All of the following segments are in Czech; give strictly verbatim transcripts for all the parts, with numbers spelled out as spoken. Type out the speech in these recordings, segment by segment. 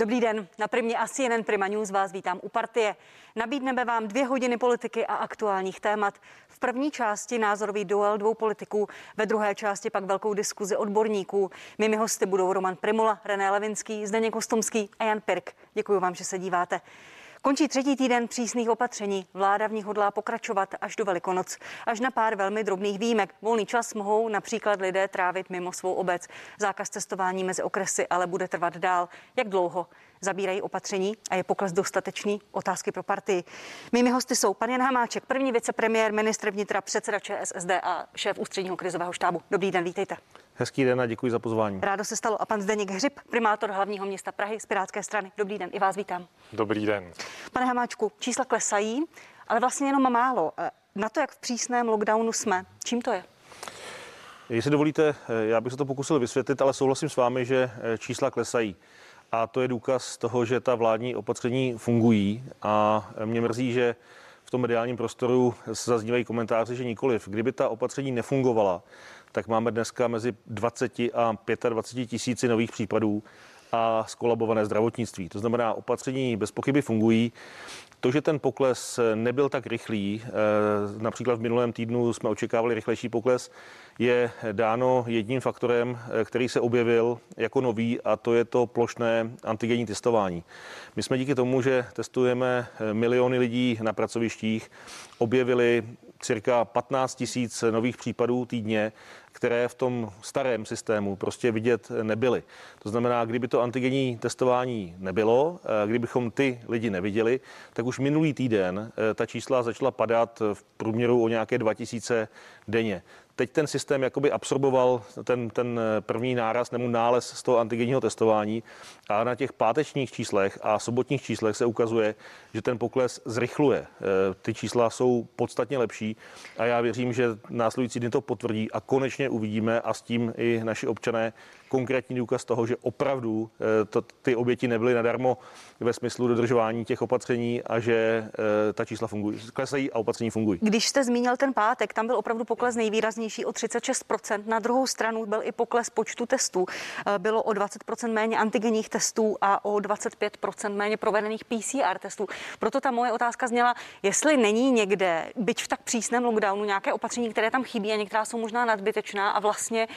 Dobrý den, na Primě a C N N Prima News vás vítám u Partie. Nabídneme vám dvě hodiny politiky a aktuálních témat. V první části názorový duel dvou politiků, ve druhé části pak velkou diskuzi odborníků. Mými hosty budou Roman Prymula, René Levinský, Zdeněk Ostomský a Jan Pirk. Děkuji vám, že se díváte. Končí třetí týden přísných opatření. Vláda v nich hodlá pokračovat až do Velikonoc. Až na pár velmi drobných výjimek. Volný čas mohou například lidé trávit mimo svou obec. Zákaz cestování mezi okresy ale bude trvat dál. Jak dlouho? Zabírají opatření a je pokles dostatečný? Otázky pro Partii. Mými hosty jsou pan Jan Hamáček, první vicepremiér, ministr vnitra, předseda Č S S D a šéf ústředního krizového štábu. Dobrý den, vítejte. Hezký den a děkuji za pozvání. Rádo se stalo. A pan Zdeněk Hřib, primátor hlavního města Prahy z Pirátské strany. Dobrý den, i vás vítám. Dobrý den. Pane Hamáčku, čísla klesají, ale vlastně jenom málo. Na to, jak v přísném lockdownu jsme, čím to je? Jestli dovolíte, já bych se to pokusil vysvětlit, ale souhlasím s vámi, že čísla klesají. A to je důkaz toho, že ta vládní opatření fungují. A mě mrzí, že v tom mediálním prostoru zaznívají komentáře, že nikoliv. Kdyby ta opatření nefungovala, tak máme dneska mezi dvacet a dvacet pět tisíci nových případů a zkolabované zdravotnictví. To znamená, opatření bez pochyby fungují. To, že ten pokles nebyl tak rychlý, například v minulém týdnu jsme očekávali rychlejší pokles, je dáno jedním faktorem, který se objevil jako nový, a to je to plošné antigenní testování. My jsme díky tomu, že testujeme miliony lidí na pracovištích, objevili cirka patnáct tisíc nových případů týdně, které v tom starém systému prostě vidět nebyly. To znamená, kdyby to antigenní testování nebylo, kdybychom ty lidi neviděli, tak už minulý týden ta čísla začala padat v průměru o nějaké dva tisíce denně. Teď ten systém jakoby absorboval ten, ten první náraz nebo nález z toho antigenního testování a na těch pátečních číslech a sobotních číslech se ukazuje, že ten pokles zrychluje. Ty čísla jsou podstatně lepší a já věřím, že následující dny to potvrdí a konečně uvidíme a s tím i naši občané konkrétní důkaz toho, že opravdu to, ty oběti nebyly nadarmo ve smyslu dodržování těch opatření a že ta čísla fungují, klesají a opatření fungují. Když jste zmínil ten pátek, tam byl opravdu pokles nejvýraznější o třicet šest procent. Na druhou stranu byl i pokles počtu testů. Bylo o dvacet procent méně antigenních testů a o dvacet pět procent méně provedených P C R testů. Proto ta moje otázka zněla, jestli není někde, byť v tak přísném lockdownu, nějaké opatření, které tam chybí a některá jsou možná nadbytečná a vlastně,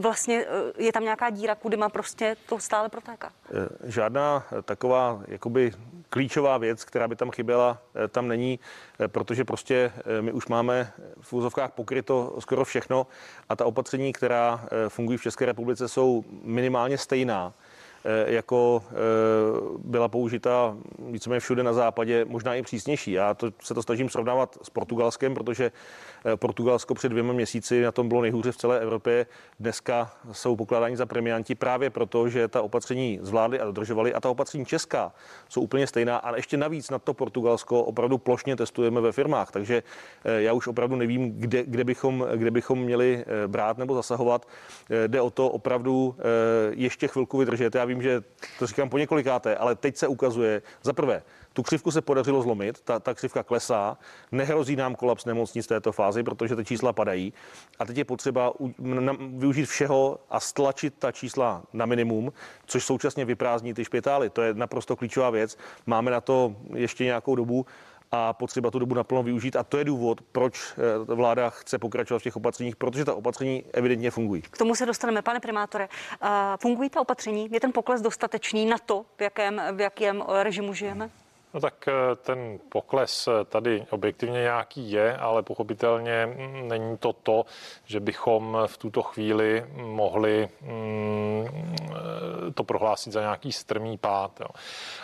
vlastně je tam nějaká díra, kudy má prostě to stále protéká. Žádná taková jakoby klíčová věc, která by tam chyběla, tam není, protože prostě my už máme v úzovkách pokryto skoro všechno a ta opatření, která fungují v České republice, jsou minimálně stejná, jako byla použita víceméně všude na západě, možná i přísnější. Já to, se to snažím srovnávat s Portugalskem, protože Portugalsko před dvěma měsíci na tom bylo nejhůře v celé Evropě. Dneska jsou pokládáni za premianti právě proto, že ta opatření zvládli a dodržovali a ta opatření česká jsou úplně stejná a ještě navíc na to Portugalsko opravdu plošně testujeme ve firmách, takže já už opravdu nevím, kde, kde, bychom, kde bychom měli brát nebo zasahovat. Jde o to opravdu ještě chvilku vydržet. Já vím, že to říkám po několikáté, ale teď se ukazuje za prvé, tu křivku se podařilo zlomit, ta, ta křivka klesá, nehrozí nám kolaps nemocnic v této fázi, protože ty čísla padají a teď je potřeba u, na, využít všeho a stlačit ta čísla na minimum, což současně vyprázdní ty špitály. To je naprosto klíčová věc, máme na to ještě nějakou dobu a potřeba tu dobu naplno využít a to je důvod, proč vláda chce pokračovat v těch opatřeních, protože ta opatření evidentně fungují. K tomu se dostaneme, pane primátore. Fungují ta opatření? Je ten pokles dostatečný na to, v jakém, v jakém režimu žijeme? No tak ten pokles tady objektivně nějaký je, ale pochopitelně není to to, že bychom v tuto chvíli mohli to prohlásit za nějaký strmý pád. Jo.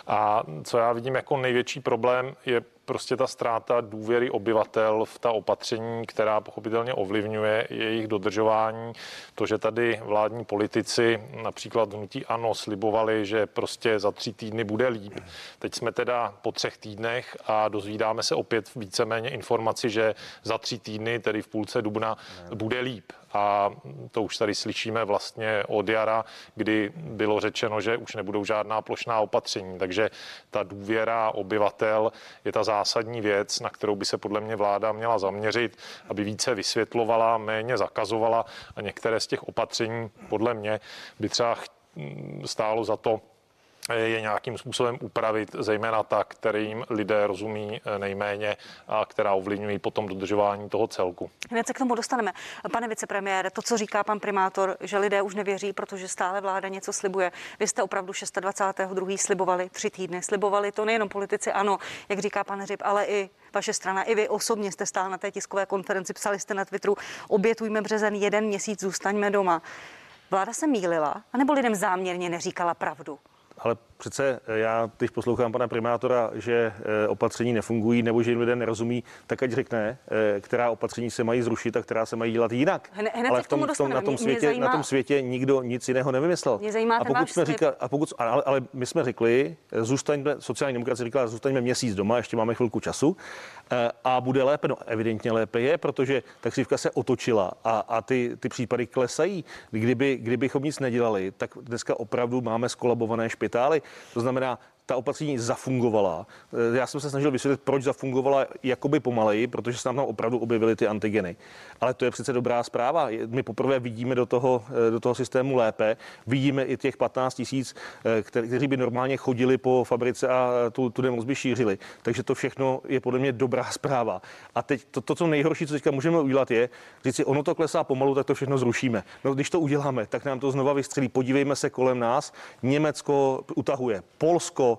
A co já vidím jako největší problém je prostě ta ztráta důvěry obyvatel v ta opatření, která pochopitelně ovlivňuje jejich dodržování. To, že tady vládní politici, například hnutí ANO, slibovali, že prostě za tři týdny bude líp. Teď jsme teda po třech týdnech a dozvídáme se opět víceméně informaci, že za tři týdny, tedy v půlce dubna, bude líp. A to už tady slyšíme vlastně od jara, kdy bylo řečeno, že už nebudou žádná plošná opatření. Takže ta důvěra obyvatel je ta zásadní věc, na kterou by se podle mě vláda měla zaměřit, aby více vysvětlovala, méně zakazovala a některé z těch opatření podle mě by třeba stálo za to je nějakým způsobem upravit, zejména ta, kterým lidé rozumí nejméně a která ovlivňují potom dodržování toho celku. Hned se k tomu dostaneme. Pane vicepremiére, to, co říká pan primátor, že lidé už nevěří, protože stále vláda něco slibuje. Vy jste opravdu dvacátého šestého druhého slibovali tři týdny. Slibovali to nejenom politici, ano, jak říká pan Hřib, ale i vaše strana, i vy osobně jste stál na té tiskové konferenci, psali jste na Twitteru, obětujme březen, jeden měsíc, zůstaňme doma. Vláda se mýlila, anebo lidem záměrně neříkala pravdu? Ale přece já, když poslouchám pana primátora, že opatření nefungují nebo že jim lidé nerozumí, tak ať řekne, která opatření se mají zrušit a která se mají dělat jinak. Hned ale v tom, v tom, na, tom světě, zajímá... na tom světě nikdo nic jiného nevymyslel. A pokud jsme říkali, a pokud, ale, ale my jsme řekli, zůstaňme, sociální demokracie říkala, zůstaňme měsíc doma, ještě máme chvilku času a bude lépe. No evidentně lépe je, protože ta křivka se otočila a, a ty, ty případy klesají. Kdyby, kdybychom nic nedělali, tak dneska opravdu máme skolabované špitály. To znamená, ta opatření zafungovala. Já jsem se snažil vysvětlit, proč zafungovala jakoby pomaleji, protože se nám tam opravdu objevily ty antigeny. Ale to je přece dobrá zpráva. My poprvé vidíme do toho, do toho systému lépe. Vidíme i těch patnáct tisíc, kteří by normálně chodili po fabrice a tu, tu nemoc by šířili. Takže to všechno je podle mě dobrá zpráva. A teď to, to co nejhorší, co teďka můžeme udělat, je říct si, ono to klesá pomalu, tak to všechno zrušíme. No, když to uděláme, tak nám to znova vystřelí. Podívejme se kolem nás. Německo utahuje, Polsko,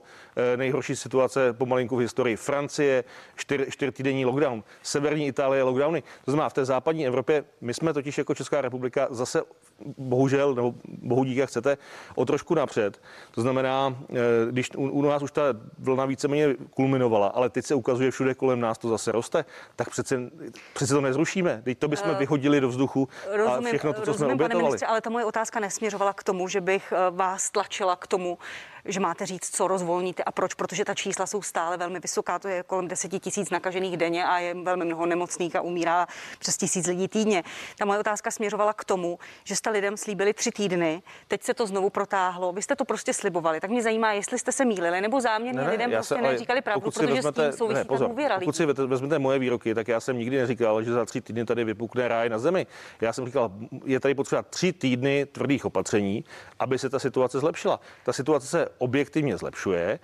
nejhorší situace pomalinku v historii, Francie, čtyř, čtyřtýdenní lockdown, severní Itálie lockdowny. To znamená, v té západní Evropě my jsme totiž jako Česká republika zase bohužel, nebo bohu dík, jak chcete, o trošku napřed. To znamená, když u, u nás už ta vlna víceméně kulminovala, ale teď se ukazuje všude kolem nás, to zase roste, tak přece, přece to nezrušíme. Teď to bychom vyhodili do vzduchu rozumím, a všechno to, co rozumím, jsme obětovali. Pane ministře, ale ta moje otázka nesměřovala k tomu, že bych vás tlačila k tomu, že máte říct, co rozvolníte a proč, protože ta čísla jsou stále velmi vysoká, to je kolem deset tisíc nakažených denně a je velmi mnoho nemocných a umírá přes tisíc lidí týdně. Ta moje otázka směřovala k tomu, že jste lidem slíbili tři týdny, teď se to znovu protáhlo, vy jste to prostě slibovali, tak mě zajímá, jestli jste se mýlili nebo záměrně ne, lidem se, prostě neříkali pravdu, protože vezmete, s tím souvisí ta důvěra lidí. Pokud si vezmete moje výroky, tak já jsem nikdy neříkal, že za tři týdny tady vypukne ráj na zemi. Já jsem říkal, je tady potřeba tři týdny tvrdých opatření, aby se ta situace zlepšila. Ta situace se objektivně zlepšuje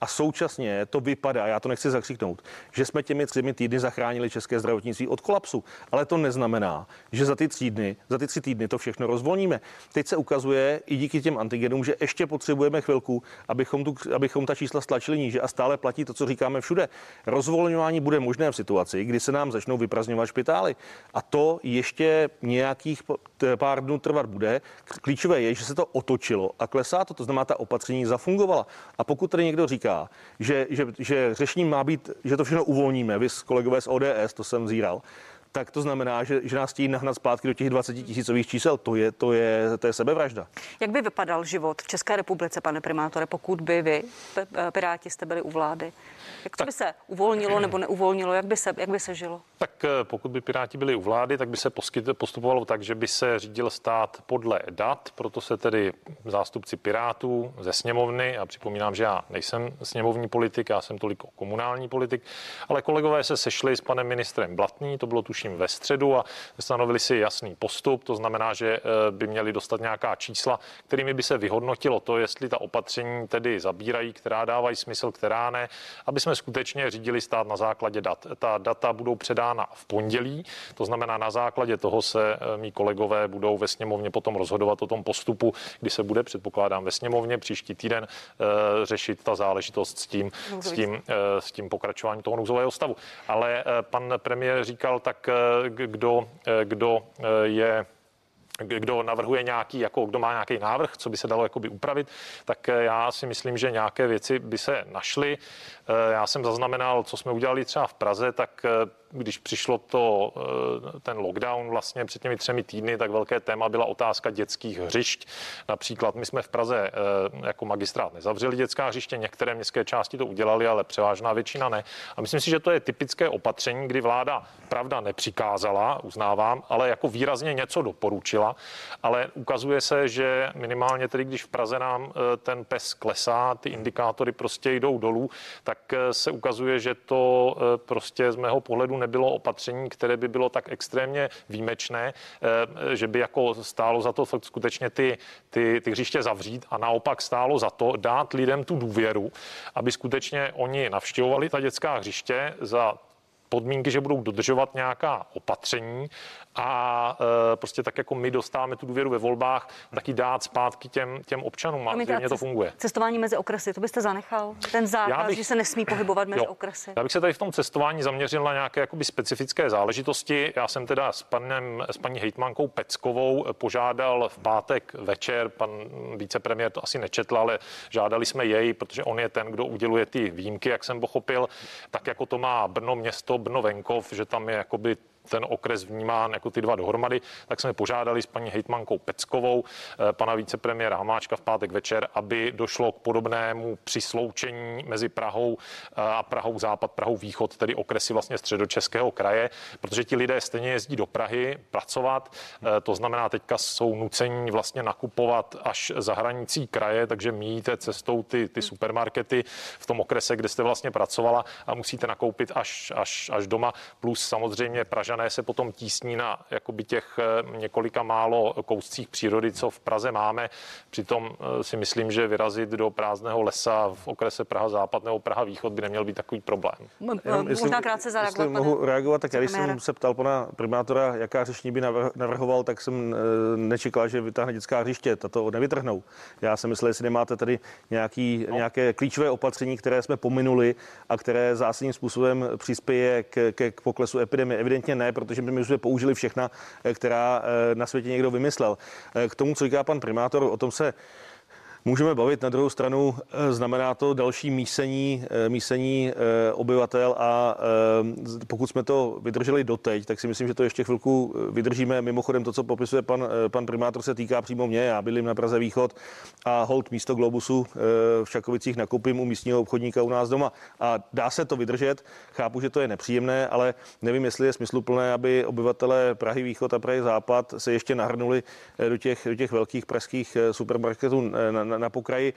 a současně to vypadá, já to nechci zakřiknout, že jsme těmi třemi týdny zachránili české zdravotnictví od kolapsu, ale to neznamená, že za ty tři dny, za ty tři týdny to všechno rozvolníme. Teď se ukazuje i díky těm antigenům, že ještě potřebujeme chvilku, abychom, tu, abychom ta čísla stlačili níže a stále platí to, co říkáme všude. Rozvolňování bude možné v situaci, kdy se nám začnou vyprazňovat špitály a to ještě nějakých pár dnů trvat bude. Klíčové je, že se to otočilo a klesá to, to znamená, ta opatření zafungovala. A pokud tady někdo říká, Že, že, že řešením má být, že to všechno uvolníme, vy kolegové z O D S, to jsem zíral, tak to znamená, že, že nás chtějí nahnat zpátky do těch dvacetitisícových čísel. To je, to, je, to je sebevražda. Jak by vypadal život v České republice, pane primátore, pokud by vy, Piráti, jste byli u vlády? Jak to by se uvolnilo nebo neuvolnilo? Jak by se, jak by se žilo? Tak pokud by Piráti byli u vlády, tak by se postupovalo tak, že by se řídil stát podle dat. Proto se tedy zástupci Pirátů ze sněmovny, a připomínám, že já nejsem sněmovní politik, já jsem toliko komunální politik, ale kolegové se sešli s panem ministrem Blatný, to bylo tuším ve středu a stanovili si jasný postup, to znamená, že by měli dostat nějaká čísla, kterými by se vyhodnotilo to, jestli ta opatření tedy zabírají, která dávají smysl, která ne, aby jsme skutečně řídili stát na základě dat. Ta data budou předána v pondělí, to znamená na základě toho se mí kolegové budou ve sněmovně potom rozhodovat o tom postupu, kdy se bude, předpokládám, ve sněmovně příští týden řešit ta záležitost s tím, s tím, s tím pokračováním toho nouzového stavu. Ale pan premiér říkal, tak kdo, kdo je... kdo navrhuje nějaký, jako kdo má nějaký návrh, co by se dalo jakoby upravit, tak já si myslím, že nějaké věci by se našly. Já jsem zaznamenal, co jsme udělali třeba v Praze, tak když přišlo to, ten lockdown vlastně před těmi třemi týdny, tak velké téma byla otázka dětských hřišť. Například my jsme v Praze jako magistrát nezavřeli dětská hřiště, některé městské části to udělali, ale převážná většina ne. A myslím si, že to je typické opatření, kdy vláda pravda nepřikázala, uznávám, ale jako výrazně něco doporučila. téma, ale ukazuje se, že minimálně tedy, když v Praze nám ten pes klesá, ty indikátory prostě jdou dolů, tak se ukazuje, že to prostě z mého pohledu nebylo opatření, které by bylo tak extrémně výjimečné, že by jako stálo za to skutečně ty, ty, ty hřiště zavřít a naopak stálo za to dát lidem tu důvěru, aby skutečně oni navštěvovali ta dětská hřiště za podmínky, že budou dodržovat nějaká opatření a e, prostě tak jako my dostáváme tu důvěru ve volbách, taky dát zpátky těm, těm občanům a zřejmě to funguje. Cestování mezi okresy, to byste zanechal? Ten zákaz, bych, že se nesmí pohybovat mezi jo, okresy? Já bych se tady v tom cestování zaměřil na nějaké jakoby specifické záležitosti. Já jsem teda s, panem, s paní hejtmankou Peckovou požádal v pátek večer, pan vicepremiér to asi nečetl, ale žádali jsme jej, protože on je ten, kdo uděluje ty výjimky, jak jsem pochopil, tak jako to má Brno město, Brno venkov, že tam je jakoby ten okres vnímán jako ty dva dohromady, tak jsme požádali s paní hejtmankou Peckovou, pana vicepremiéra Hamáčka v pátek večer, aby došlo k podobnému přisloučení mezi Prahou a Prahou západ, Prahou východ, tedy okresy vlastně Středočeského kraje, protože ti lidé stejně jezdí do Prahy pracovat, to znamená teďka jsou nuceni vlastně nakupovat až za hranicí kraje, takže míjíte cestou ty, ty supermarkety v tom okrese, kde jste vlastně pracovala a musíte nakoupit až, až, až doma, plus samozřejmě Pražané se potom tísní na jakoby těch několika málo kouscích přírody, co v Praze máme. Přitom si myslím, že vyrazit do prázdného lesa v okrese Praha západ nebo Praha východ by neměl být takový problém. Jenom, jestli, možná krátce zareagovat, jestli mohu reagovat, tak já když jsem se ptal pana primátora, jaká řešení by navrhoval, tak jsem nečekal, že vytáhne dětská hřiště, tato nevytrhnou. Já jsem myslel, jestli nemáte tady nějaký, no. nějaké klíčové opatření, které jsme pominuli a které zásadním způsobem přispěje k, k poklesu epidemie. Evidentně ne, protože my jsme použili všechna, která na světě někdo vymyslel. K tomu, co říká pan primátor, o tom se můžeme bavit. Na druhou stranu znamená to další mísení, mísení obyvatel a pokud jsme to vydrželi doteď, tak si myslím, že to ještě chvilku vydržíme. Mimochodem to, co popisuje pan, pan primátor, se týká přímo mě. Já bydlím na Praze východ a holt místo Globusu v Čakovicích nakupím u místního obchodníka u nás doma. A dá se to vydržet. Chápu, že to je nepříjemné, ale nevím, jestli je smysluplné, aby obyvatelé Prahy východ a Prahy západ se ještě nahrnuli do těch, do těch velkých pražských supermarketů na, Na, na pokraji,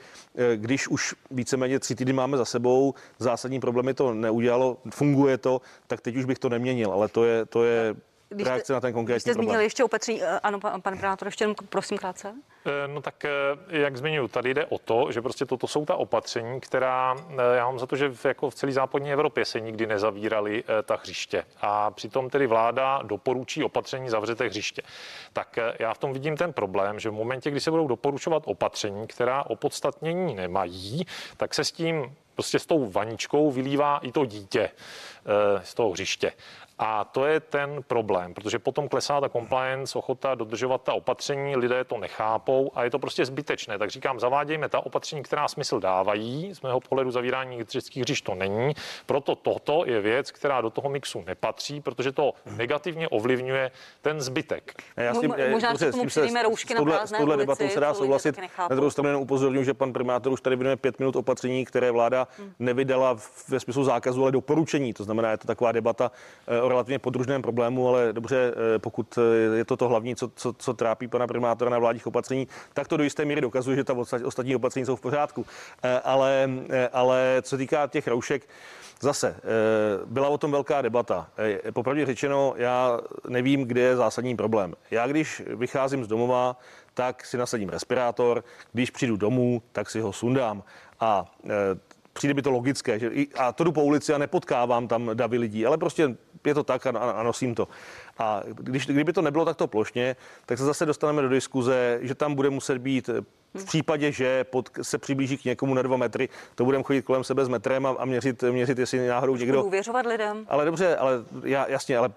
když už víceméně tři týdny máme za sebou, zásadní problémy to neudělalo, funguje to, tak teď už bych to neměnil, ale to je, to je reakce na ten konkrétní problém. Když jste zmínil ještě opatření, ano, pan, pan primátor, ještě jenom prosím krátce. No tak, jak zmiňuji, tady jde o to, že prostě toto jsou ta opatření, která, já mám za to, že v, jako v celé západní Evropě se nikdy nezavíraly ta hřiště a přitom tedy vláda doporučí opatření zavřete hřiště. Tak já v tom vidím ten problém, že v momentě, kdy se budou doporučovat opatření, která opodstatnění nemají, tak se s tím, prostě s tou vaničkou vylívá i to dítě z toho hřiště. A to je ten problém, protože potom klesá ta compliance, ochota dodržovat ta opatření, lidé to nechápou a je to prostě zbytečné. Tak říkám, zavádějme ta opatření, která smysl dávají. Z mého pohledu zavírání dětských hřišť to není. Proto toto je věc, která do toho mixu nepatří, protože to negativně ovlivňuje ten zbytek. Já s tím, možná se tomu přijíme roušky na prázdné ulici. S touhle debatou se dá souhlasit. Na druhou stranu upozorňuji, že pan primátor už tady věnuje pět minut opatření, které vláda nevydala ve smyslu zákazu, ale doporučení. To znamená, je to taková debata o relativně podružném problému, ale dobře, pokud je to to hlavní, co, co, co trápí pana primátora na vládních opatření, tak to do jisté míry dokazuje, že ta ostatní opatření jsou v pořádku. Ale, ale co týká těch roušek, zase byla o tom velká debata. Popravdě řečeno, já nevím, kde je zásadní problém. Já když vycházím z domova, tak si nasadím respirátor, když přijdu domů, tak si ho sundám a přijde by to logické, že a to jdu po ulici a nepotkávám tam davy lidí, ale prostě je to tak a, a nosím to. A když, kdyby to nebylo takto plošně, tak se zase dostaneme do diskuze, že tam bude muset být v případě, že pod, se přiblíží k někomu na dva metry, to budeme chodit kolem sebe s metrem a, a měřit, měřit, jestli náhodou někdo... Budu uvěřovat lidem. Ale dobře, ale já, jasně, ale...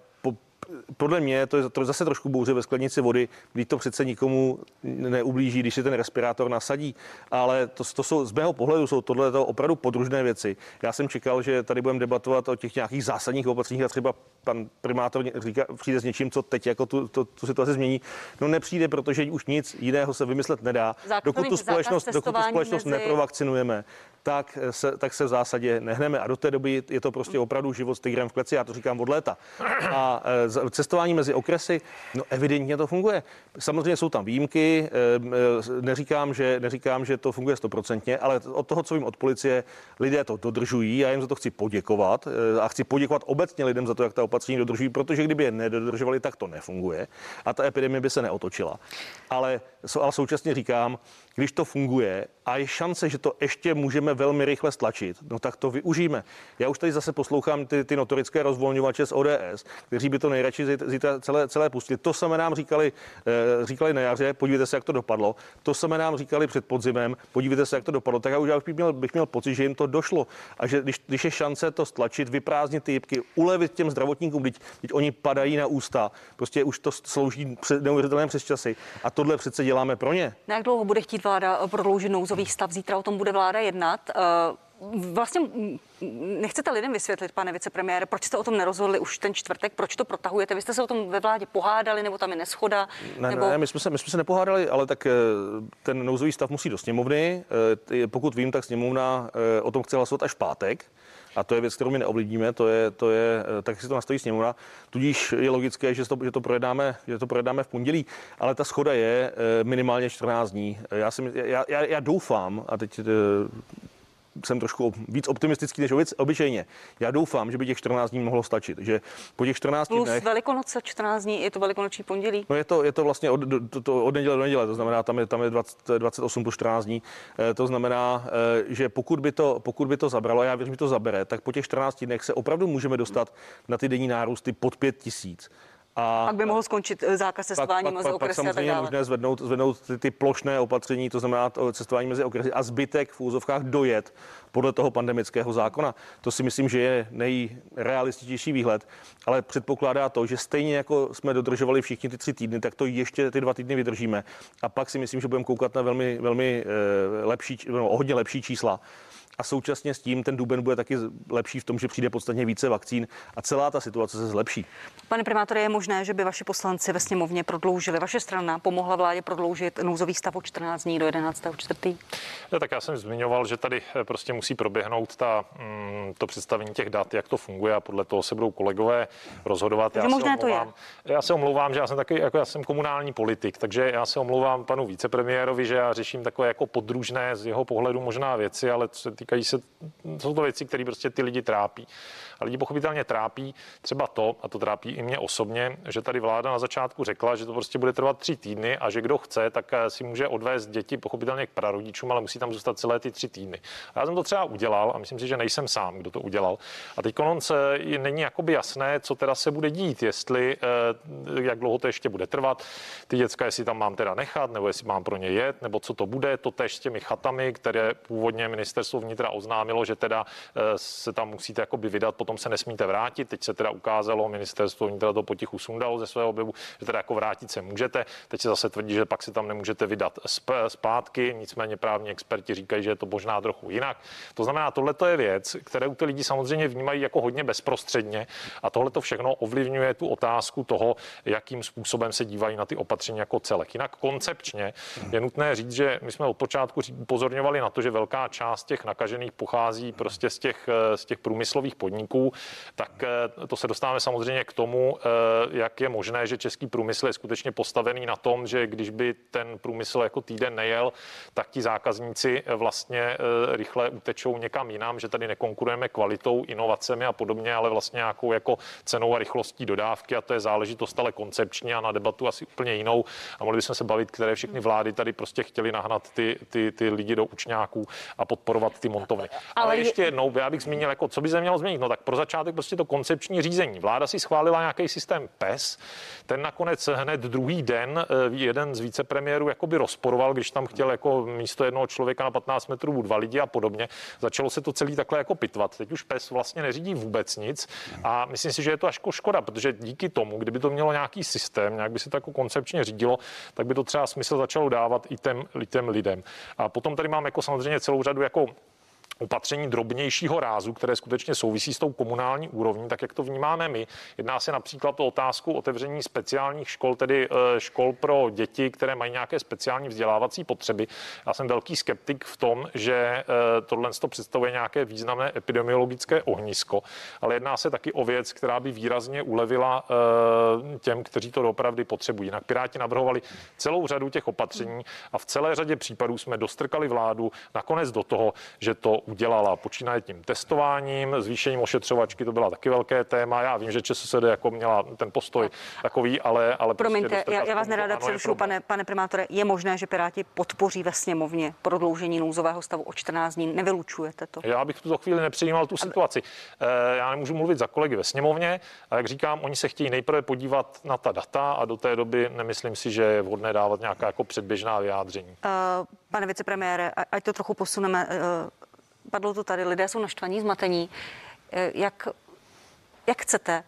Podle mě to je zase trošku bouře ve sklenici vody, když to přece nikomu neublíží, když si ten respirátor nasadí, ale to, to jsou, z mého pohledu jsou tohleto opravdu podružné věci. Já jsem čekal, že tady budeme debatovat o těch nějakých zásadních opatřeních a třeba pan primátor říká, přijde s něčím, co teď jako tu, tu, tu situaci změní. No nepřijde, protože už nic jiného se vymyslet nedá, dokud tu společnost, dokud tu společnost neprovakcinujeme. tak se, tak se v zásadě nehneme. A do té doby je to prostě opravdu život s tygrem v kleci, já to říkám od léta. A cestování mezi okresy, no evidentně to funguje. Samozřejmě jsou tam výjimky, neříkám, že, neříkám, že to funguje stoprocentně, ale od toho, co vím od policie, lidé to dodržují, já jim za to chci poděkovat a chci poděkovat obecně lidem za to, jak ta opatření dodržují, protože kdyby je nedodržovali, tak to nefunguje a ta epidemie by se neotočila. Ale, ale současně říkám, když to funguje a je šance, že to ještě můžeme velmi rychle stlačit, no tak to využijeme. Já už tady zase poslouchám ty, ty notorické rozvolňovače z O D S, kteří by to nejradši zítra celé, celé pustili. To jsme nám říkali, říkali na jaře, podívejte se, jak to dopadlo. To jsme nám říkali před podzimem, podívejte se, jak to dopadlo. Tak já už bych měl, bych měl pocit, že jim to došlo a že když, když je šance to stlačit, vyprázdnit ty jipky, ulevit těm zdravotníkům, teď oni padají na ústa, prostě už to slouží neuvěřitelné přesčasy a tohle přece děláme pro ně. Jak dlouho bude chtít vláda prodloužit nouzový stav? Zítra o tom bude vláda jednat. Vlastně nechcete lidem vysvětlit, pane vicepremiére, proč jste o tom nerozhodli už ten čtvrtek, proč to protahujete? Vy jste se o tom ve vládě pohádali, nebo tam je neshoda? Ne, nebo... ne, my jsme se, my jsme se nepohádali, ale tak ten nouzový stav musí do sněmovny. Pokud vím, tak sněmovna o tom chce hlasovat až v pátek. A to je věc, kterou my neovlivníme, to je, to je, tak si to nastaví sněmovna. Tudíž je logické, že to, že, to projednáme, že to projednáme v pondělí, ale ta shoda je minimálně čtrnáct dní. Já, jsem, já, já, já doufám, a teď jsem trošku víc optimistický než obyčejně. Já doufám, že by těch čtrnáct dní mohlo stačit, že po těch čtrnácti plus dnech... Velikonoce čtrnáct dní, je to velikonoční pondělí. No je to je to vlastně od, to, to od neděle do neděle, to znamená tam je tam je dvacet, dvacet osm plus čtrnáct dní. To znamená, že pokud by to pokud by to zabralo, já věřím, že to zabere, tak po těch čtrnácti dnech se opravdu můžeme dostat na ty denní nárůsty pod pět tisíc. A pak by mohl skončit zákaz cestování mezi okresy a tak dále. Pak možné zvednout, zvednout ty, ty plošné opatření, to znamená cestování mezi okresy a zbytek v úzovkách dojet podle toho pandemického zákona. To si myslím, že je nejrealističtější výhled, ale předpokládá to, že stejně jako jsme dodržovali všichni ty tři týdny, tak to ještě ty dva týdny vydržíme. A pak si myslím, že budeme koukat na velmi, velmi lepší, no, hodně lepší čísla. A současně s tím ten duben bude taky lepší v tom, že přijde podstatně více vakcín a celá ta situace se zlepší. Pane primátore, je možné, že by vaši poslanci ve sněmovně prodloužili, vaše strana pomohla vládě prodloužit nouzový stav o čtrnáct dní do jedenáctého čtvrtého? No, tak já jsem zmiňoval, že tady prostě musí proběhnout ta, to představení těch dat, jak to funguje a podle toho se budou kolegové rozhodovat. Já se, možné omlouvám, to je. já se omlouvám, že já jsem takový, jako já jsem komunální politik, takže já se omlouvám panu vicepremiérovi, že já řeším takové jako podružné z jeho pohledu možná věci, ale týkají se, jsou to věci, které prostě ty lidi trápí. A lidi pochopitelně trápí třeba to, a to trápí i mě osobně, že tady vláda na začátku řekla, že to prostě bude trvat tři týdny a že kdo chce, tak si může odvést děti pochopitelně k prarodičům, ale musí tam zůstat celé ty tři týdny. A já jsem to třeba udělal a myslím si, že nejsem sám, kdo to udělal. A teď konec není jakoby jasné, co teda se bude dít, jestli, jak dlouho to ještě bude trvat, ty děcka, jestli tam mám teda nechat, nebo jestli mám pro ně jet, nebo co to bude, to též s těmi chatami, které původně ministerstvo vnitra oznámilo, že teda se tam musíte jakoby vydat, potom se nesmíte vrátit. Teď se teda ukázalo, ministerstvo vnitra to potichu sundalo ze svého objevu, že teda jako vrátit se můžete. Teď se zase tvrdí, že pak se tam nemůžete vydat zpátky, nicméně právní experti říkají, že je to možná trochu jinak. To znamená, tohle to je věc, kterou ty lidi samozřejmě vnímají jako hodně bezprostředně a tohle to všechno ovlivňuje tu otázku toho, jakým způsobem se dívají na ty opatření jako celek. Jinak koncepčně je nutné říct, že my jsme od počátku upozorňovali na to, že velká část těch nakažených pochází prostě z těch, z těch průmyslových podniků, tak to se dostáváme samozřejmě k tomu, jak je možné, že český průmysl je skutečně postavený na tom, že když by ten průmysl jako týden nejel, tak ti zákazníci vlastně rychle utečou někam jinam, že tady nekonkurujeme kvalitou, inovacemi a podobně, ale vlastně nějakou jako cenou a rychlostí dodávky a to je záležitost ale koncepční a na debatu asi úplně jinou a mohli bychom se bavit, které všechny vlády tady prostě chtěly nahnat ty, ty, ty lidi do učňáků a podporovat ty montovny. Ale, ale ještě jednou, já bych zmínil, jako, co by se mělo změnit. No tak pro začátek prostě to koncepční řízení. Vláda si schválila nějaký systém P E S, ten nakonec hned druhý den jeden z vicepremiérů jakoby rozporoval, když tam chtěl jako místo jednoho člověka na patnáct metrů dva lidi a podobně. Začalo se to celý takhle jako pitvat. Teď už P E S vlastně neřídí vůbec nic a myslím si, že je to až škoda, protože díky tomu, kdyby to mělo nějaký systém, nějak by se to jako koncepčně řídilo, tak by to třeba smysl začalo dávat i těm lidem. A potom tady mám jako samozřejmě celou řadu jako opatření drobnějšího rázu, které skutečně souvisí s tou komunální úrovní, tak jak to vnímáme my. Jedná se například o otázku otevření speciálních škol, tedy škol pro děti, které mají nějaké speciální vzdělávací potřeby. Já jsem velký skeptik v tom, že tohle představuje nějaké významné epidemiologické ohnisko, ale jedná se taky o věc, která by výrazně ulevila těm, kteří to doopravdy potřebují. Jinak Piráti navrhovali celou řadu těch opatření a v celé řadě případů jsme dostrkali vládu nakonec do toho, že to udělala. Počínaje tím testováním, zvýšením ošetřovačky, to byla taky velké téma. Já vím, že ČSSD jako měla ten postoj takový, ale... ale Promiňte, prostě já, já vás nerada přerušu, pane, pane primátore. Je možné, že Piráti podpoří ve sněmovně prodloužení nouzového stavu o čtrnáct dní? Nevylučujete to? Já bych v tuto chvíli nepřijímal tu situaci. Já nemůžu mluvit za kolegy ve sněmovně. A jak říkám, oni se chtějí nejprve podívat na ta data a do té doby nemyslím si, že je vhodné dávat nějaká jako předběžná vyjádření. Pane vicepremiére, ať to trochu posuneme. Padlo to tady, lidé jsou naštvaní, zmatení. Jak, jak chcete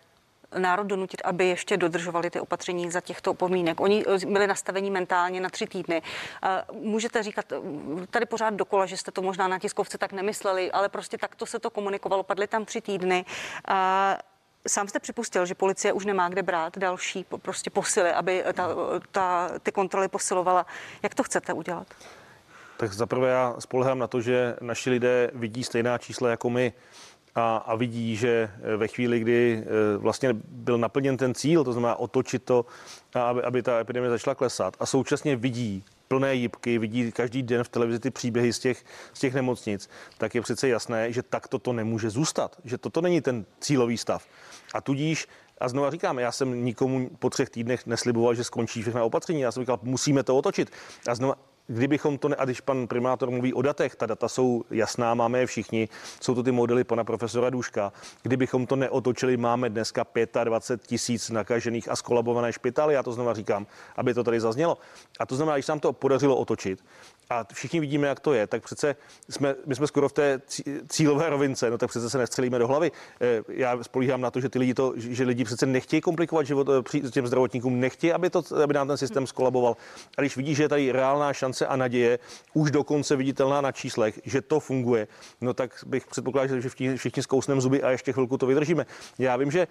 národ donutit, aby ještě dodržovali ty opatření za těchto podmínek? Oni byli nastaveni mentálně na tři týdny. Můžete říkat tady pořád dokola, že jste to možná na tiskovce tak nemysleli, ale prostě takto se to komunikovalo, padly tam tři týdny. Sám jste připustil, že policie už nemá kde brát další prostě posily, aby ta, ta, ty kontroly posilovala. Jak to chcete udělat? Tak zaprvé já spolehám na to, že naši lidé vidí stejná čísla jako my a, a vidí, že ve chvíli, kdy vlastně byl naplněn ten cíl, to znamená otočit to, aby, aby ta epidemie začala klesat, a současně vidí plné jibky, vidí každý den v televizi ty příběhy z těch, z těch nemocnic, tak je přece jasné, že takto to nemůže zůstat, že toto není ten cílový stav. A tudíž, a znova říkám, já jsem nikomu po třech týdnech nesliboval, že skončí všechna opatření, já jsem říkal, musíme to otočit. A znova, kdybychom to ne, a když pan primátor mluví o datech, ta data jsou jasná, máme je všichni, jsou to ty modely pana profesora Duška, kdybychom to neotočili, máme dneska dvacet pět tisíc nakažených a skolabované špitály, já to znova říkám, aby to tady zaznělo. A to znamená, když nám to podařilo otočit a všichni vidíme, jak to je, tak přece jsme, my jsme skoro v té cílové rovince, no tak přece se nestřelíme do hlavy. Já spolíhám na to, že ty lidi to, že lidi přece nechtějí komplikovat život těm zdravotníkům, nechtějí, aby to, aby nám ten systém skolaboval. A když vidí, že je tady reálná šance a naděje, už dokonce viditelná na číslech, že to funguje, no tak bych předpokládal, že všichni, všichni zkousneme zuby a ještě chvilku to vydržíme. Já vím, že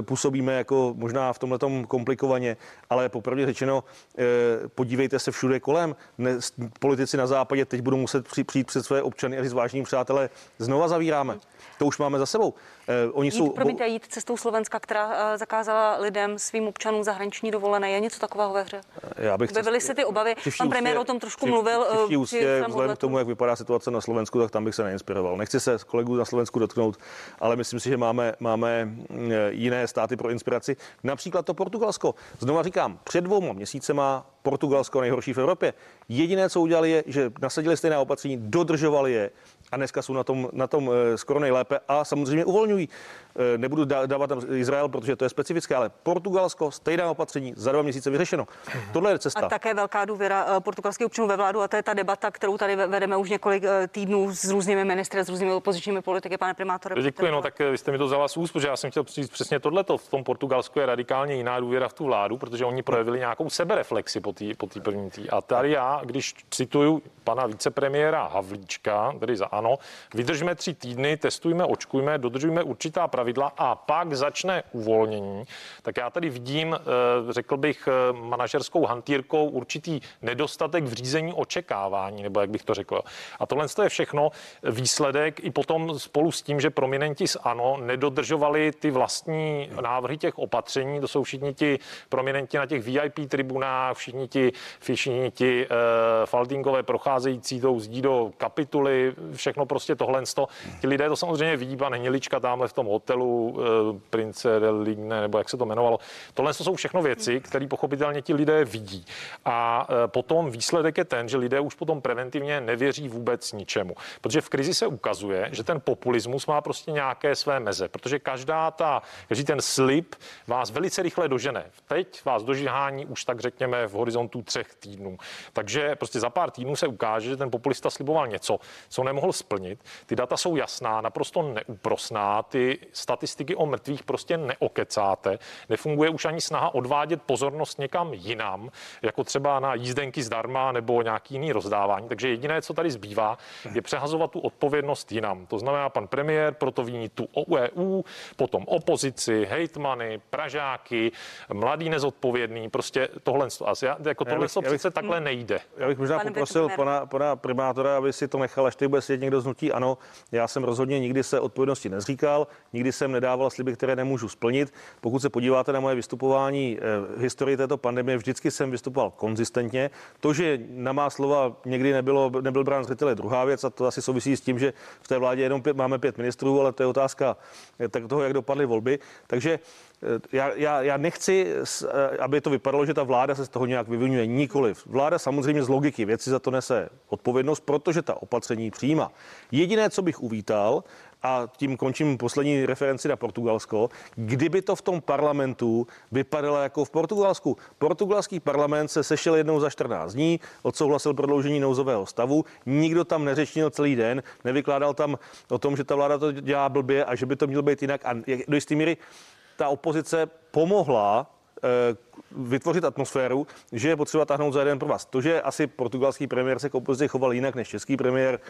působíme jako možná v tomhletom komplikovaně, ale popravdě řečeno, podívejte se všude kolem. Politici na západě teď budou muset přijít před své občany a říct, vážení přátelé, znova zavíráme. To už máme za sebou. Eh, oni jít, jsou... Promiňte, jít cestou Slovenska, která eh, zakázala lidem, svým občanům zahraniční dovolené. Je něco takového ve hře? Já bych Byly si ty obavy. Pan premiér o tom trošku mluvil. Všichni ústě, vzhledem k tomu, jak vypadá situace na Slovensku, tak tam bych se neinspiroval. Nechci se kolegů na Slovensku dotknout, ale myslím si, že máme, máme jiné státy pro inspiraci. Například to Portugalsko. Znova říkám, před dvouma měsíci má Portugalsko nejhorší v Evropě. Jediné, co udělali, je, že nasadili stejná opatření, dodržovali je a dneska jsou na tom, na tom skoro nejlépe a samozřejmě uvolňují. Nebudu dávat tam Izrael, protože to je specifické, ale Portugalsko, stejná opatření, za dva měsíce vyřešeno. Tohle je cesta. A také velká důvěra portugalských občanů ve vládu a to je ta debata, kterou tady vedeme už několik týdnů s různými ministry, s různými opozičními politiky, pane primátore. Děkuji, no tak vy jste mi to vzala z úst, protože já jsem chtěl říct přesně tohleto. V tom Portugalsku je radikálně jiná důvěra v tu vládu, protože oni projevili nějakou sebereflexi po té po té první tý. A tady já, když cituju pana vicepremiéra Havlíčka, tedy za ANO, vydržme tři týdny, testujme, očkujme, dodržujme určitá pravidla a pak začne uvolnění, tak já tady vidím, řekl bych, manažerskou hantýrkou určitý nedostatek v řízení očekávání, nebo jak bych to řekl. A tohle je všechno výsledek i potom spolu s tím, že prominenti z ANO nedodržovali ty vlastní návrhy těch opatření, to jsou všichni ti prominenti na těch V I P tribunách, všichni ti, všichni ti uh, Faltingové procházející tou zdí do kapituly, všechno prostě tohle. Ti lidé to samozřejmě vidí, pan Hnilička tamhle v tom hotelu Prince del Ligne, nebo jak se to jmenovalo. Tohle jsou všechno věci, které pochopitelně ti lidé vidí. A potom výsledek je ten, že lidé už potom preventivně nevěří vůbec ničemu. Protože v krizi se ukazuje, že ten populismus má prostě nějaké své meze, protože každá ta, každý ten slib vás velice rychle dožene. Teď vás dožihání už tak řekněme v horizontu horizontu třech týdnů. Takže prostě za pár týdnů se ukáže, že ten populista sliboval něco, co nemohl splnit. Ty data jsou jasná, naprosto neúprosná, ty statistiky o mrtvých prostě neokecáte. Nefunguje už ani snaha odvádět pozornost někam jinam, jako třeba na jízdenky zdarma nebo nějaký jiný rozdávání. Takže jediné, co tady zbývá, je přehazovat tu odpovědnost jinam. To znamená, pan premiér proto viní tu E U, potom opozici, hejtmany, pražáky, mladý nezodpovědný, prostě tohle asi jako tohle bych, přece bych, takhle nejde. Já bych možná Pane poprosil pana, pana primátora, aby si to nechal, až teď bude sedět někdo z hnutí ANO. Já jsem rozhodně nikdy se odpovědnosti nezříkal, nikdy jsem nedával sliby, které nemůžu splnit. Pokud se podíváte na moje vystupování v historii této pandemie, vždycky jsem vystupoval konzistentně. To, že na má slova někdy nebylo, nebyl brán zřetele, druhá věc, a to asi souvisí s tím, že v té vládě jenom pět, máme pět ministrů, ale to je otázka tak toho, jak dopadly volby. Takže Já, já, já nechci, aby to vypadalo, že ta vláda se z toho nějak vyvinuje. Nikoliv. Vláda samozřejmě z logiky věci za to nese odpovědnost, protože ta opatření přijímá. Jediné, co bych uvítal, a tím končím poslední referenci na Portugalsko, kdyby to v tom parlamentu vypadalo jako v Portugalsku. Portugalský parlament se sešel jednou za čtrnáct dní, odsouhlasil prodloužení nouzového stavu, nikdo tam neřečnil celý den, nevykládal tam o tom, že ta vláda to dělá blbě a že by to mělo být jinak. A do jisté míry ta opozice pomohla e, vytvořit atmosféru, že je potřeba táhnout za jeden pro vás. To, že asi portugalský premiér se k opozici choval jinak než český premiér,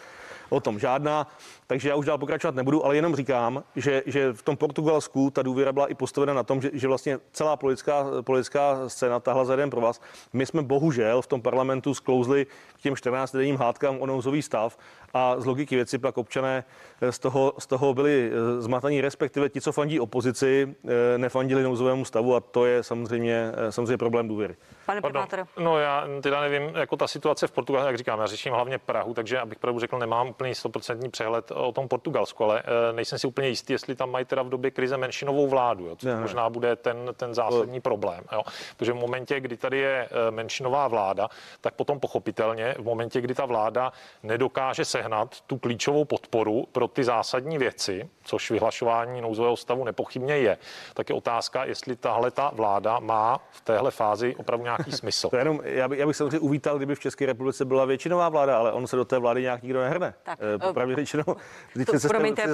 o tom žádná, takže já už dál pokračovat nebudu, ale jenom říkám, že, že v tom Portugalsku ta důvěra byla i postavena na tom, že, že vlastně celá politická, politická scéna táhla za jeden pro vás. My jsme bohužel v tom parlamentu sklouzli k těm čtrnáctidenním hádkám o nouzový stav a z logiky věci pak občané z toho, z toho byli zmataní, respektive ti, co fandí opozici, nefandili nouzovému stavu a to je samozřejmě, samozřejmě problém důvěry. Pane primátore. No já teda nevím, jako ta situace v Portugalsku, jak říkám, já řeším hlavně Prahu, takže abych pravdu řekl, nemám sto procent přehled o tom Portugalsku, ale nejsem si úplně jistý, jestli tam mají teda v době krize menšinovou vládu, jo, což ne, ne. možná bude ten, ten zásadní to... problém. Jo. Protože v momentě, kdy tady je menšinová vláda, tak potom pochopitelně v momentě, kdy ta vláda nedokáže sehnat tu klíčovou podporu pro ty zásadní věci, což vyhlašování nouzového stavu nepochybně je, tak je otázka, jestli tahle ta vláda má v téhle fázi opravdu nějaký smysl. To jenom, já, by, já bych samozřejmě uvítal, kdyby v České republice byla většinová vláda, ale on se do té vlády nějak nikdo nehrne. Tak, Právě řečeno,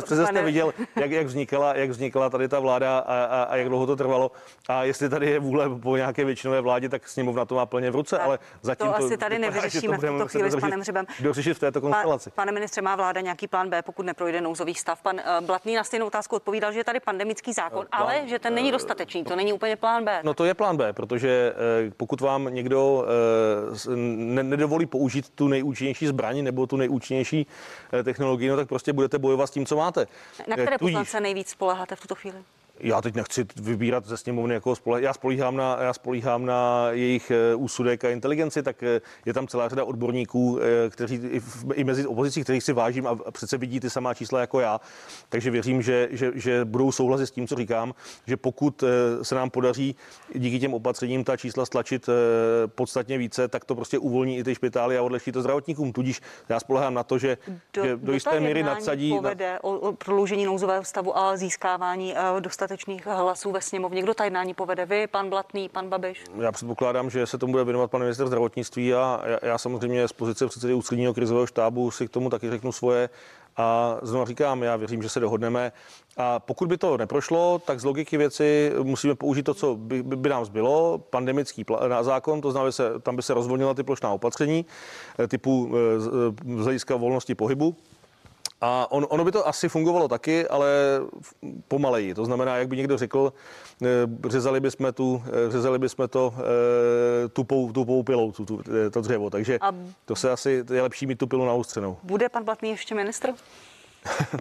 přece jste viděl, jak, jak, vznikala, jak vznikala tady ta vláda a, a, a jak dlouho to trvalo. A jestli tady je vůle po nějaké většinové vládě, tak sněmovna to má plně v ruce, ale zatím to... To asi tady nevyřešíme v tuto chvíli s panem Hřibem. Dořešit v této konstelaci. Pane ministře, má vláda nějaký plán B, pokud neprojde nouzový stav? Pan Blatný na stejnou otázku odpovídal, že je tady pandemický zákon, ale že ten není dostatečný, to není úplně plán B. No to je plán B, protože pokud vám někdo nedovolí použít tu nejúčinnější zbraň nebo tu nejúčinnější technologii, no tak prostě budete bojovat s tím, co máte. Na které poslance nejvíc spoléháte v tuto chvíli? Já teď nechci vybírat ze sněmovny jako spole... já spolíhám na já spolíhám na jejich úsudek a inteligenci, tak je tam celá řada odborníků, kteří i, v, i mezi opozicí, kterých si vážím a přece vidí ty samá čísla jako já. Takže věřím, že, že, že budou souhlasit s tím, co říkám, že pokud se nám podaří díky těm opatřením ta čísla stlačit podstatně více, tak to prostě uvolní i ty špitály a odlehčí to zdravotníkům. Tudíž já spolehám na to, že do, že do jisté míry nadsadí povede na... o prodloužení nouzového stavu a získávání dostatečných hlasů ve sněmovně. Kdo ta jednání povede? Vy, pan Blatný, pan Babiš? Já předpokládám, že se tomu bude věnovat pan ministr zdravotnictví a já, já samozřejmě z pozice předsedy ústředního krizového štábu si k tomu taky řeknu svoje. A znovu říkám, já věřím, že se dohodneme. A pokud by to neprošlo, tak z logiky věci musíme použít to, co by, by nám zbylo, pandemický pl- zákon, to znamená, že se, tam by se rozvolnila ty plošná opatření typu z hlediska volnosti pohybu. A on, ono by to asi fungovalo taky, ale pomaleji. To znamená, jak by někdo řekl, řezali bychom tu, řezali bychom to tupou, tupou pilou, tu, tu, to dřevo. Takže a to se asi je lepší mít tu pilu naostřenou. Bude pan Blatný ještě ministr?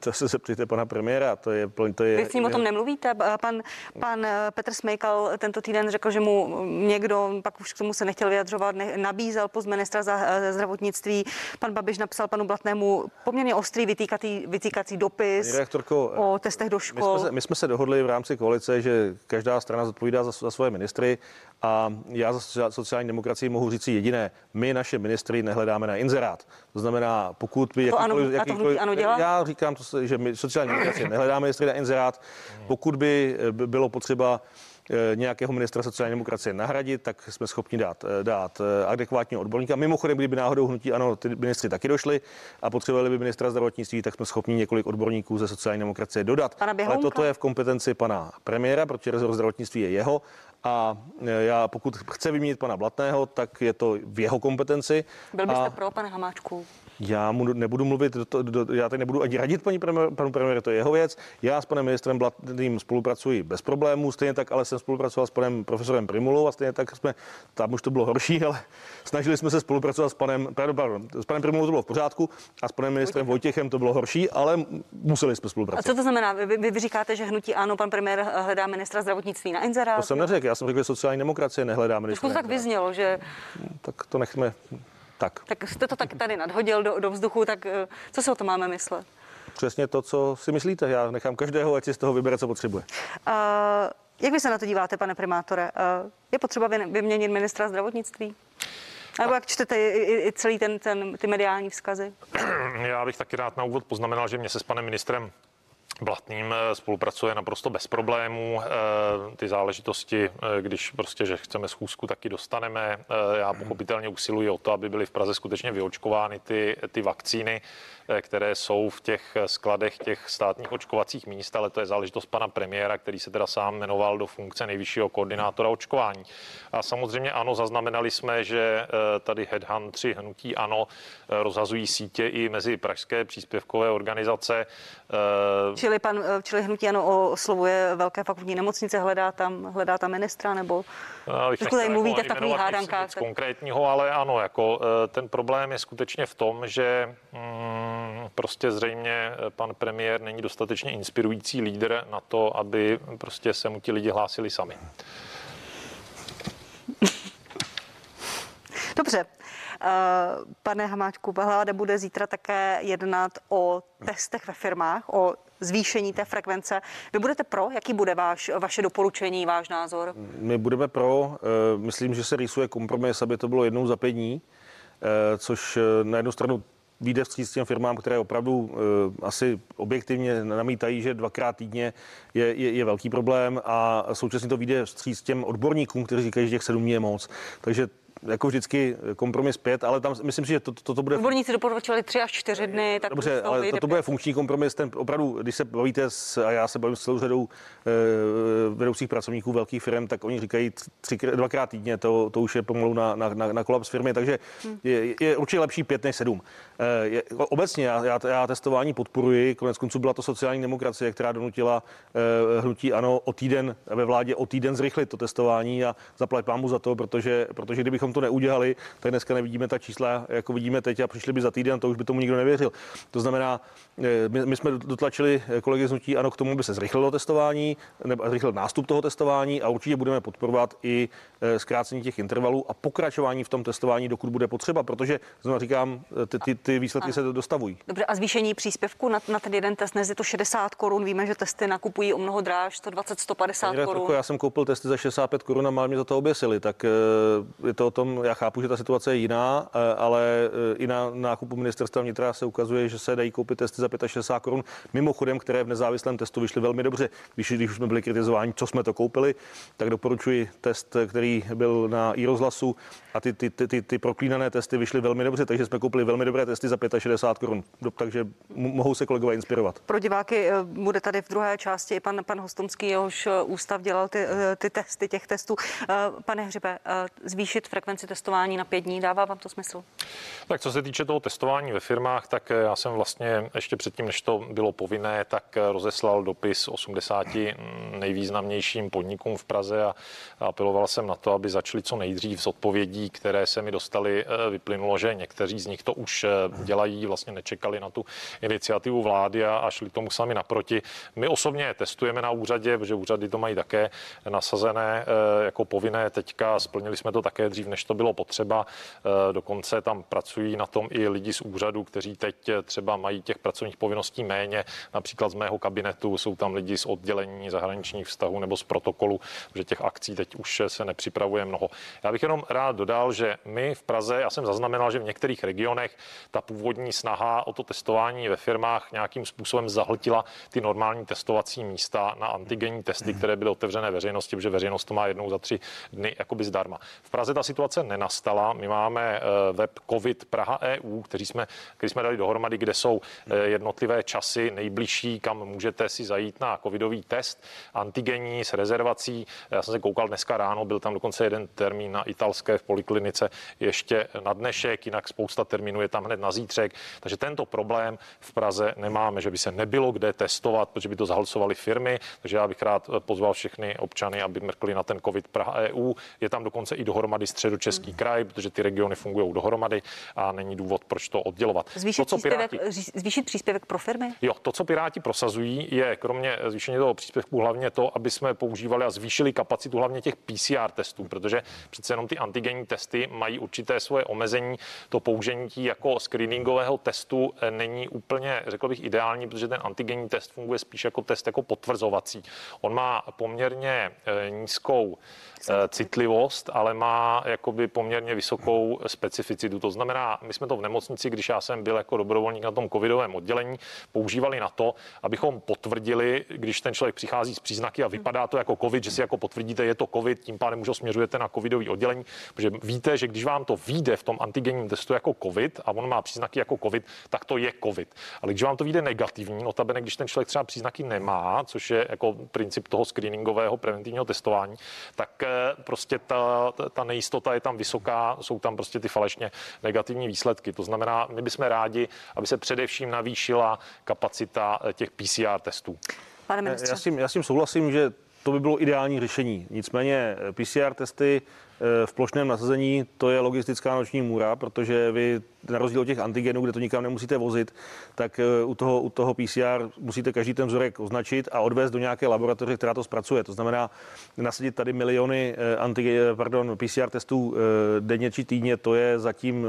To se zeptejte pana premiéra, to je... To je Vy s ním o tom nemluvíte? Pan, pan Petr Smejkal tento týden řekl, že mu někdo, pak už k tomu se nechtěl vyjadřovat, ne, nabízel post ministra za zdravotnictví. Pan Babiš napsal panu Blatnému poměrně ostrý vytýkatý, vytýkací dopis rektorko, o testech do škol. My jsme, se, my jsme se dohodli v rámci koalice, že každá strana zodpovídá za, za svoje ministry a já za sociální demokracii mohu říct si jediné, my naše ministry nehledáme na inzerát. To znamená, pokud by... To ano, jakýkoliv, ano dělá? Já říkám, Říkám, že my sociální demokracie nehledáme, jestli na inzerát. Pokud by bylo potřeba nějakého ministra sociální demokracie nahradit, tak jsme schopni dát, dát adekvátního odborníka. Mimochodem, kdyby náhodou hnutí ANO ty ministři taky došli a potřebovali by ministra zdravotnictví, tak jsme schopni několik odborníků ze sociální demokracie dodat. Ale toto je v kompetenci pana premiéra, protože rezort zdravotnictví je jeho. A já, pokud chce vyměnit pana Blatného, tak je to v jeho kompetenci. Byl byste a... pro, pane Hamáčku? Já mu nebudu mluvit, do, do, do, já tady nebudu ani radit paní premiér, panu premiér, to je jeho věc. Já s panem ministrem Blatným spolupracuji bez problémů, stejně tak, ale jsem spolupracoval s panem profesorem Prymulou a stejně tak jsme, tam už to bylo horší, ale snažili jsme se spolupracovat s panem, pardon, pardon, s panem Prymulou to bylo v pořádku a s panem ministrem Vojtěchem to bylo horší, ale museli jsme spolupracovat. A co to znamená? Vy, vy, vy říkáte, že hnutí ANO, pan premiér hledá ministra zdravotnictví na inzerát? To jsem neřekl, já jsem řekl, že sociální demokracie nehledá ministra. To tak vyznělo, že... Tak to nechme... Tak. tak jste to tak tady nadhodil do, do vzduchu, tak co si o to máme myslet? Přesně to, co si myslíte. Já nechám každého, ať si z toho vybere, co potřebuje. Uh, jak vy se na to díváte, pane primátore? Uh, je potřeba vyměnit ministra zdravotnictví? Nebo jak čtete i, i celý ten, ten, ty mediální vzkazy? Já bych taky rád na úvod poznamenal, že mě se s panem ministrem Blatným spolupracuje naprosto bez problémů. Ty záležitosti, když prostě, že chceme schůzku, taky dostaneme. Já pochopitelně usiluji o to, aby byly v Praze skutečně vyočkovány ty, ty vakcíny, které jsou v těch skladech těch státních očkovacích míst, ale to je záležitost pana premiéra, který se teda sám jmenoval do funkce nejvyššího koordinátora očkování. A samozřejmě ano, zaznamenali jsme, že tady headhuntři hnutí ANO rozhazují sítě i mezi pražské příspěvkové organizace. Čili, pan, čili hnutí ANO oslovuje velké fakultní nemocnice, hledá tam, hledá tam ministra, nebo pokud tady mluvíte v takových hádankách. Konkrétního, ale ano, jako ten problém je skutečně v tom, že mm, prostě zřejmě pan premiér není dostatečně inspirující lídr na to, aby prostě se mu ti lidi hlásili sami. Dobře. Pane Hamáčku, vláda bude zítra také jednat o testech ve firmách, o zvýšení té frekvence. Vy budete pro? Jaký bude váš, vaše doporučení, váš názor? My budeme pro. Myslím, že se rýsuje kompromis, aby to bylo jednou za pět dní, což na jednu stranu vyjde vstříc těm firmám, které opravdu e, asi objektivně namítají, že dvakrát týdně je, je, je velký problém, a současně to vyjde vstříc těm odborníkům, kteří říkají, že těch sedm dní je moc. Takže jako vždycky kompromis pět, ale tam myslím si, že to, to, to bude... Odborníci doporučovali tři až čtyři dny. Tak dobře, to ale to, to bude funkční kompromis. Ten opravdu, když se bavíte, s, a já se bavím s celou řadou e, vedoucích pracovníků velkých firm, tak oni říkají tři, dvakrát týdně, to, to už je pomalu na, na, na, na kolaps firmy, takže hmm. je, je určitě lepší pět než sedm. E, je, obecně já, já, já testování podporuji, konec konců byla to sociální demokracie, která donutila e, hnutí ANO o týden ve vládě o týden zrychlit to testování, a zaplať pámu za to, protože, protože kdybychom to neudělali, tak dneska nevidíme ta čísla, jako vidíme teď, a přišli by za týden, to už by tomu nikdo nevěřil. To znamená, my, my jsme dotlačili kolegy z hnutí ANO k tomu, aby se zrychlilo testování, nebo zrychlil nástup toho testování, a určitě budeme podporovat i zkrácení těch intervalů a pokračování v tom testování, dokud bude potřeba, protože, znovu říkám, ty, ty, ty výsledky ano. se dostavují. Dobře, a zvýšení příspěvku na, na ten jeden test, dnes je to šedesát korun, víme, že testy nakupují o mnoho dráž, sto dvacet, sto padesát korun. Já jsem koupil testy za šedesát pět korun a mám mě za to oběsili, tak je to o tom, já chápu, že ta situace je jiná, ale i na nákupu ministerstva vnitra se ukazuje, že se dají koupit testy za šedesát pět korun, mimochodem, které v nezávislém testu vyšly velmi dobře. Když, když už jsme byli kritizováni, co jsme to koupili, tak doporučuji test, který byl na iRozhlasu, a ty, ty, ty, ty, ty proklínané testy vyšly velmi dobře, takže jsme koupili velmi dobré testy za šedesát pět korun, takže m- mohou se kolegové inspirovat. Pro diváky bude tady v druhé části i pan, pan Hostomský, jehož ústav dělal ty, ty testy, těch testů. Pane Hřibe, zvýšit frekvenci testování na pět dní, dává vám to smysl? Tak co se týče toho testování ve firmách, tak já jsem vlastně ještě předtím, než to bylo povinné, tak rozeslal dopis osmdesáti nejvýznamnějším podnikům v Praze a apeloval jsem na to, aby začali co nejdřív. Z odpovědí, které se mi dostaly, vyplynulo, že někteří z nich to už dělají, vlastně nečekali na tu iniciativu vlády a, a šli tomu sami naproti. My osobně testujeme na úřadě, protože úřady to mají také nasazené jako povinné teďka, splnili jsme to také dřív, než to bylo potřeba. Dokonce tam pracují na tom i lidi z úřadu, kteří teď třeba mají těch pracovních povinností méně. Například z mého kabinetu jsou tam lidi z oddělení zahraničních vztahů nebo z protokolu, že těch akcí teď už se nepřipravuje mnoho. Já bych jenom rád dodal, že my v Praze, já jsem zaznamenal, že v některých regionech ta původní snaha o to testování ve firmách nějakým způsobem zahltila ty normální testovací místa na antigenní testy, které byly otevřené veřejnosti, protože veřejnost to má jednou za tři dny jakoby zdarma. V Praze ta situace nenastala. My máme web COVID Praha E U, který jsme, který jsme dali dohromady, kde jsou jednotlivé časy nejbližší, kam můžete si zajít na covidový test, antigenní s rezervací. Já jsem se koukal dneska ráno, byl tam dokonce jeden termín na italské v poliklinice ještě na dnešek, jinak spousta termínů je tam hned na zítřek. Takže tento problém v Praze nemáme, že by se nebylo kde testovat, protože by to zahlcovaly firmy. Takže já bych rád pozval všechny občany, aby mrkli na ten COVID Praha E U. Je tam dokonce i dohromady Středočeský kraj, protože ty regiony fungují dohromady a není důvod, proč to oddělovat. Zvýšit, to, co Piráti... zvýšit příspěvek pro firmy? Jo, to, co Piráti prosazují, je kromě zvýšení toho příspěvku hlavně to, aby jsme používali a zvýšili kapacitu hlavně těch P C R testů, protože přece jenom ty antigenní testy mají určité svoje omezení. To použití jako screeningového testu není úplně, řekl bych, ideální, protože ten antigenní test funguje spíš jako test jako potvrzovací. On má poměrně nízkou citlivost, ale má jakoby poměrně vysokou specificitu. To znamená, my jsme to v nemocnici, když já jsem byl jako dobrovolník na tom covidovém oddělení, používali na to, abychom potvrdili, když ten člověk přichází s příznaky a vypadá to jako covid, že si jako potvrdíte, je to covid, tím pádem už ho směřujete na covidový oddělení, protože víte, že když vám to vyjde v tom antigenním testu jako covid a on má příznaky jako covid, tak to je covid. Ale když vám to vyjde negativní, notabene když ten člověk třeba příznaky nemá, což je jako princip toho screeningového preventivního testování, tak prostě ta, ta nejistota je tam vysoká, jsou tam prostě ty falešně negativní výsledky. To znamená, my bychom rádi, aby se především navýšila kapacita těch P C R testů. Pane ministře. Já s tím, já s tím souhlasím, že to by bylo ideální řešení. Nicméně P C R testy v plošném nasazení, to je logistická noční můra, protože vy na rozdíl od těch antigenů, kde to nikam nemusíte vozit, tak u toho, u toho P C R musíte každý ten vzorek označit a odvést do nějaké laboratoře, která to zpracuje. To znamená, nasadit tady miliony antigen, pardon, P C R testů denně či týdně, to je zatím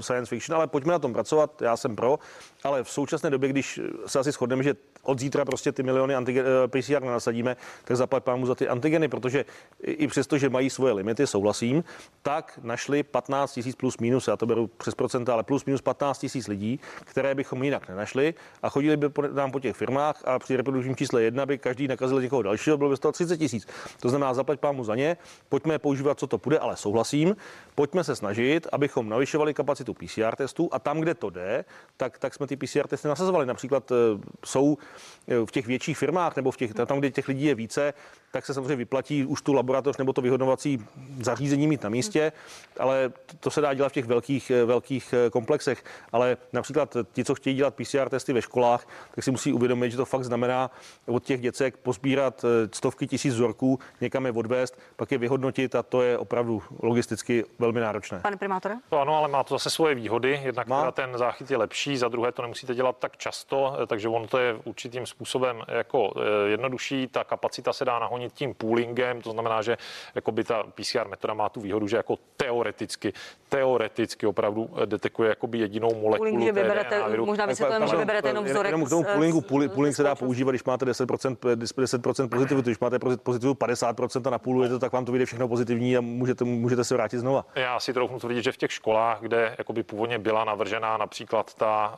science fiction, ale pojďme na tom pracovat, já jsem pro, ale v současné době, když se asi shodneme, že od zítra prostě ty miliony antigen, P C R nasadíme, tak zaplať pámu za ty antigeny, protože i přesto, že mají svoje limity, ty souhlasím, tak našli patnáct tisíc plus minus, já to beru přes procenta, ale plus minus patnáct tisíc lidí, které bychom jinak nenašli a chodili by po, nám po těch firmách a při reprodukčním čísle jedna by každý nakazil někoho dalšího, bylo by z toho třicet tisíc. To znamená, zaplať pámu za ně, pojďme používat, co to půjde, ale souhlasím, pojďme se snažit, abychom navyšovali kapacitu P C R testů a tam, kde to jde, tak, tak jsme ty P C R testy nasazovali. Například jsou v těch větších firmách nebo v těch, tam, kde těch lidí je více, tak se samozřejmě vyplatí už tu laboratoř nebo to vyhodnovací zařízení mít na místě, ale to se dá dělat v těch velkých, velkých komplexech. Ale například ti, co chtějí dělat P C R testy ve školách, tak si musí uvědomit, že to fakt znamená od těch děcek pozbírat stovky tisíc vzorků, někam je odvést, pak je vyhodnotit a to je opravdu logisticky velmi náročné. Pane primátore? To ano, ale má to zase svoje výhody. Jednak teda ten záchyt je lepší, za druhé to nemusíte dělat tak často, takže on to je určitým způsobem jako jednodušší. Ta kapacita se dá nahonit tím poolingem, to znamená, že jakoby ta P C R metoda má tu výhodu, že jako teoreticky, teoreticky opravdu detekuje jakoby jedinou molekulu. Pooling, vyberete, možná vysvětlujeme, že vyberete jenom vzorek. Jenom k tomu poolingu, pooling, pooling se dá používat, když máte deset procent, deset procent pozitivitu, když máte pozitivu padesát procent a napůlujete, tak vám to vyjde všechno pozitivní a můžete, můžete se vrátit znova. Já si troufnu tvrdit, že v těch školách, kde jakoby původně byla navržená například ta,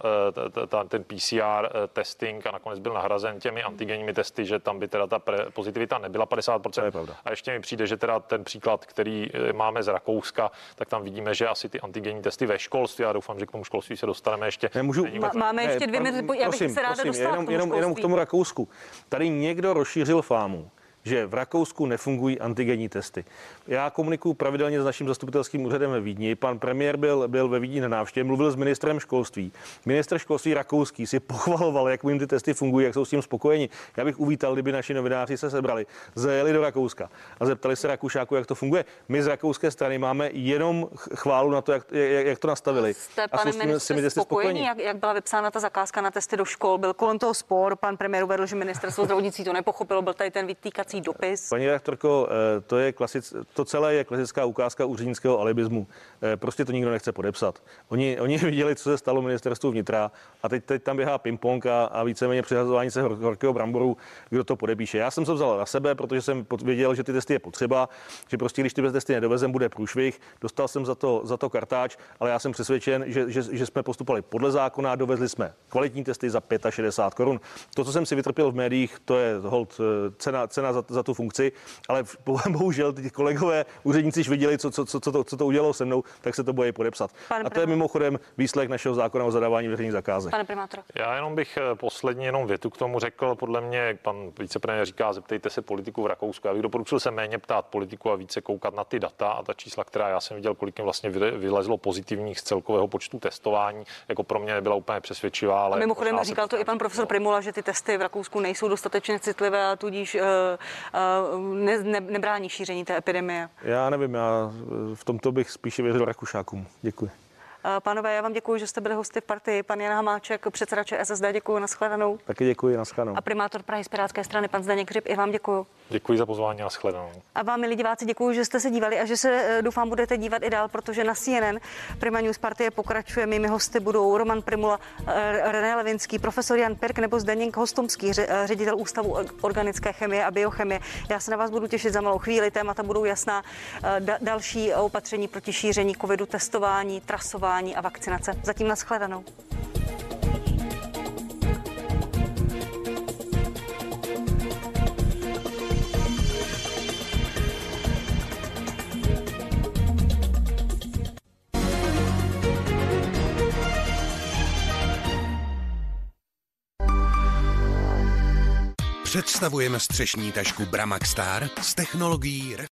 ta, ta, ten P C R testing a nakonec byl nahrazen těmi antigenními testy, že tam by teda ta pre, pozitivita nebyla padesát procent. Je a ještě mi přijde, že teda ten příklad, který máme z Rakouska, tak tam vidíme, že asi ty antigenní testy ve školství, já doufám, že k tomu školství se dostaneme ještě. Nemůžu, má, máme ještě dvě minuty, já bych prosím, se ráda dostala jenom, k tomu jenom k tomu Rakousku. Tady někdo rozšířil fámu, že v Rakousku nefungují antigenní testy. Já komunikuju pravidelně s naším zastupitelským úřadem ve Vídni. Pan premiér byl, byl ve Vídni na návštěvě, mluvil s ministrem školství. Ministr školství rakouský si pochvaloval, jak jim ty testy fungují, jak jsou s tím spokojeni. Já bych uvítal, kdyby naši novináři se sebrali, zajeli do Rakouska a zeptali se Rakušáku, jak to funguje. My z rakouské strany máme jenom chválu na to, jak, jak, jak to nastavili. Jste, a jsou s tím, s těmi testy spokojeni, jak, jak byla vypsána ta zakázka na testy do škol? Byl kolem toho spor, pan premiér uvedl, že ministerstvo zdravotnictví to nepochopilo, byl tady ten vytýkací vyšetřovací dopis. Paní redaktorko, to je klasic, to celé je klasická ukázka úřednického alibismu. Prostě to nikdo nechce podepsat. Oni, oni viděli, co se stalo ministerstvu vnitra a teď, teď tam běhá ping-pong a, a víceméně přihazování se hor, horkého bramboru, kdo to podepíše. Já jsem se vzal na sebe, protože jsem věděl, že ty testy je potřeba, že prostě když ty bez testy nedovezem, bude průšvih. Dostal jsem za to, za to kartáč, ale já jsem přesvědčen, že, že, že jsme postupovali podle zákona, dovezli jsme kvalitní testy za šedesát pět korun. To, co jsem si vytrpěl v médiích, to je hold cena, cena za, za tu funkci, ale bohužel ty kolegové úředníci viděli, co, co, co, to, co to udělalo se mnou, tak se to bojí podepsat. Pan a to je mimochodem výsledek našeho zákona o zadávání veřejných zakázek. Pane primátor. Já jenom bych poslední jenom větu k tomu řekl, podle mě pan vicepremiér říká, zeptejte se politiků v Rakousku. Já bych doporučil se méně ptát politiku a více koukat na ty data a ta čísla, která já jsem viděl, kolik jim vlastně vylezlo pozitivních z celkového počtu testování, jako pro mě nebyla úplně přesvědčivá, ale mimochodem říkal to i pan profesor Prymula, že ty testy v Rakousku nejsou dostatečně citlivé a tudíž uh, uh, ne, ne, nebrání šíření té epidemie. Já nevím, já v tomto bych spíše věřil Rakušákům. Děkuji. Uh, pánové, já vám děkuji, že jste byli hosty v Partii. Pan Jan Hamáček, předseda ČSSD, děkuji, nashledanou. Taky děkuji, nashledanou. A primátor Prahy z Pirátské strany, pan Zdeněk Hřib, i vám děkuji. Děkuji za pozvání, nashledanou. A vám, milí diváci, děkuji, že jste se dívali a že se, doufám, budete dívat i dál, protože na C N N Prima News Partie pokračuje. Mými hosty budou Roman Prymula, René Levinský, profesor Jan Pirk nebo Zdeněk Ostomský, ředitel Ústavu organické chemie a biochemie. Já se na vás budu těšit za malou chvíli, témata budou jasná. Da- další opatření proti šíření covidu, testování, trasování a vakcinace. Zatím nashledanou. Představujeme střešní tašku Bramac Star s technologií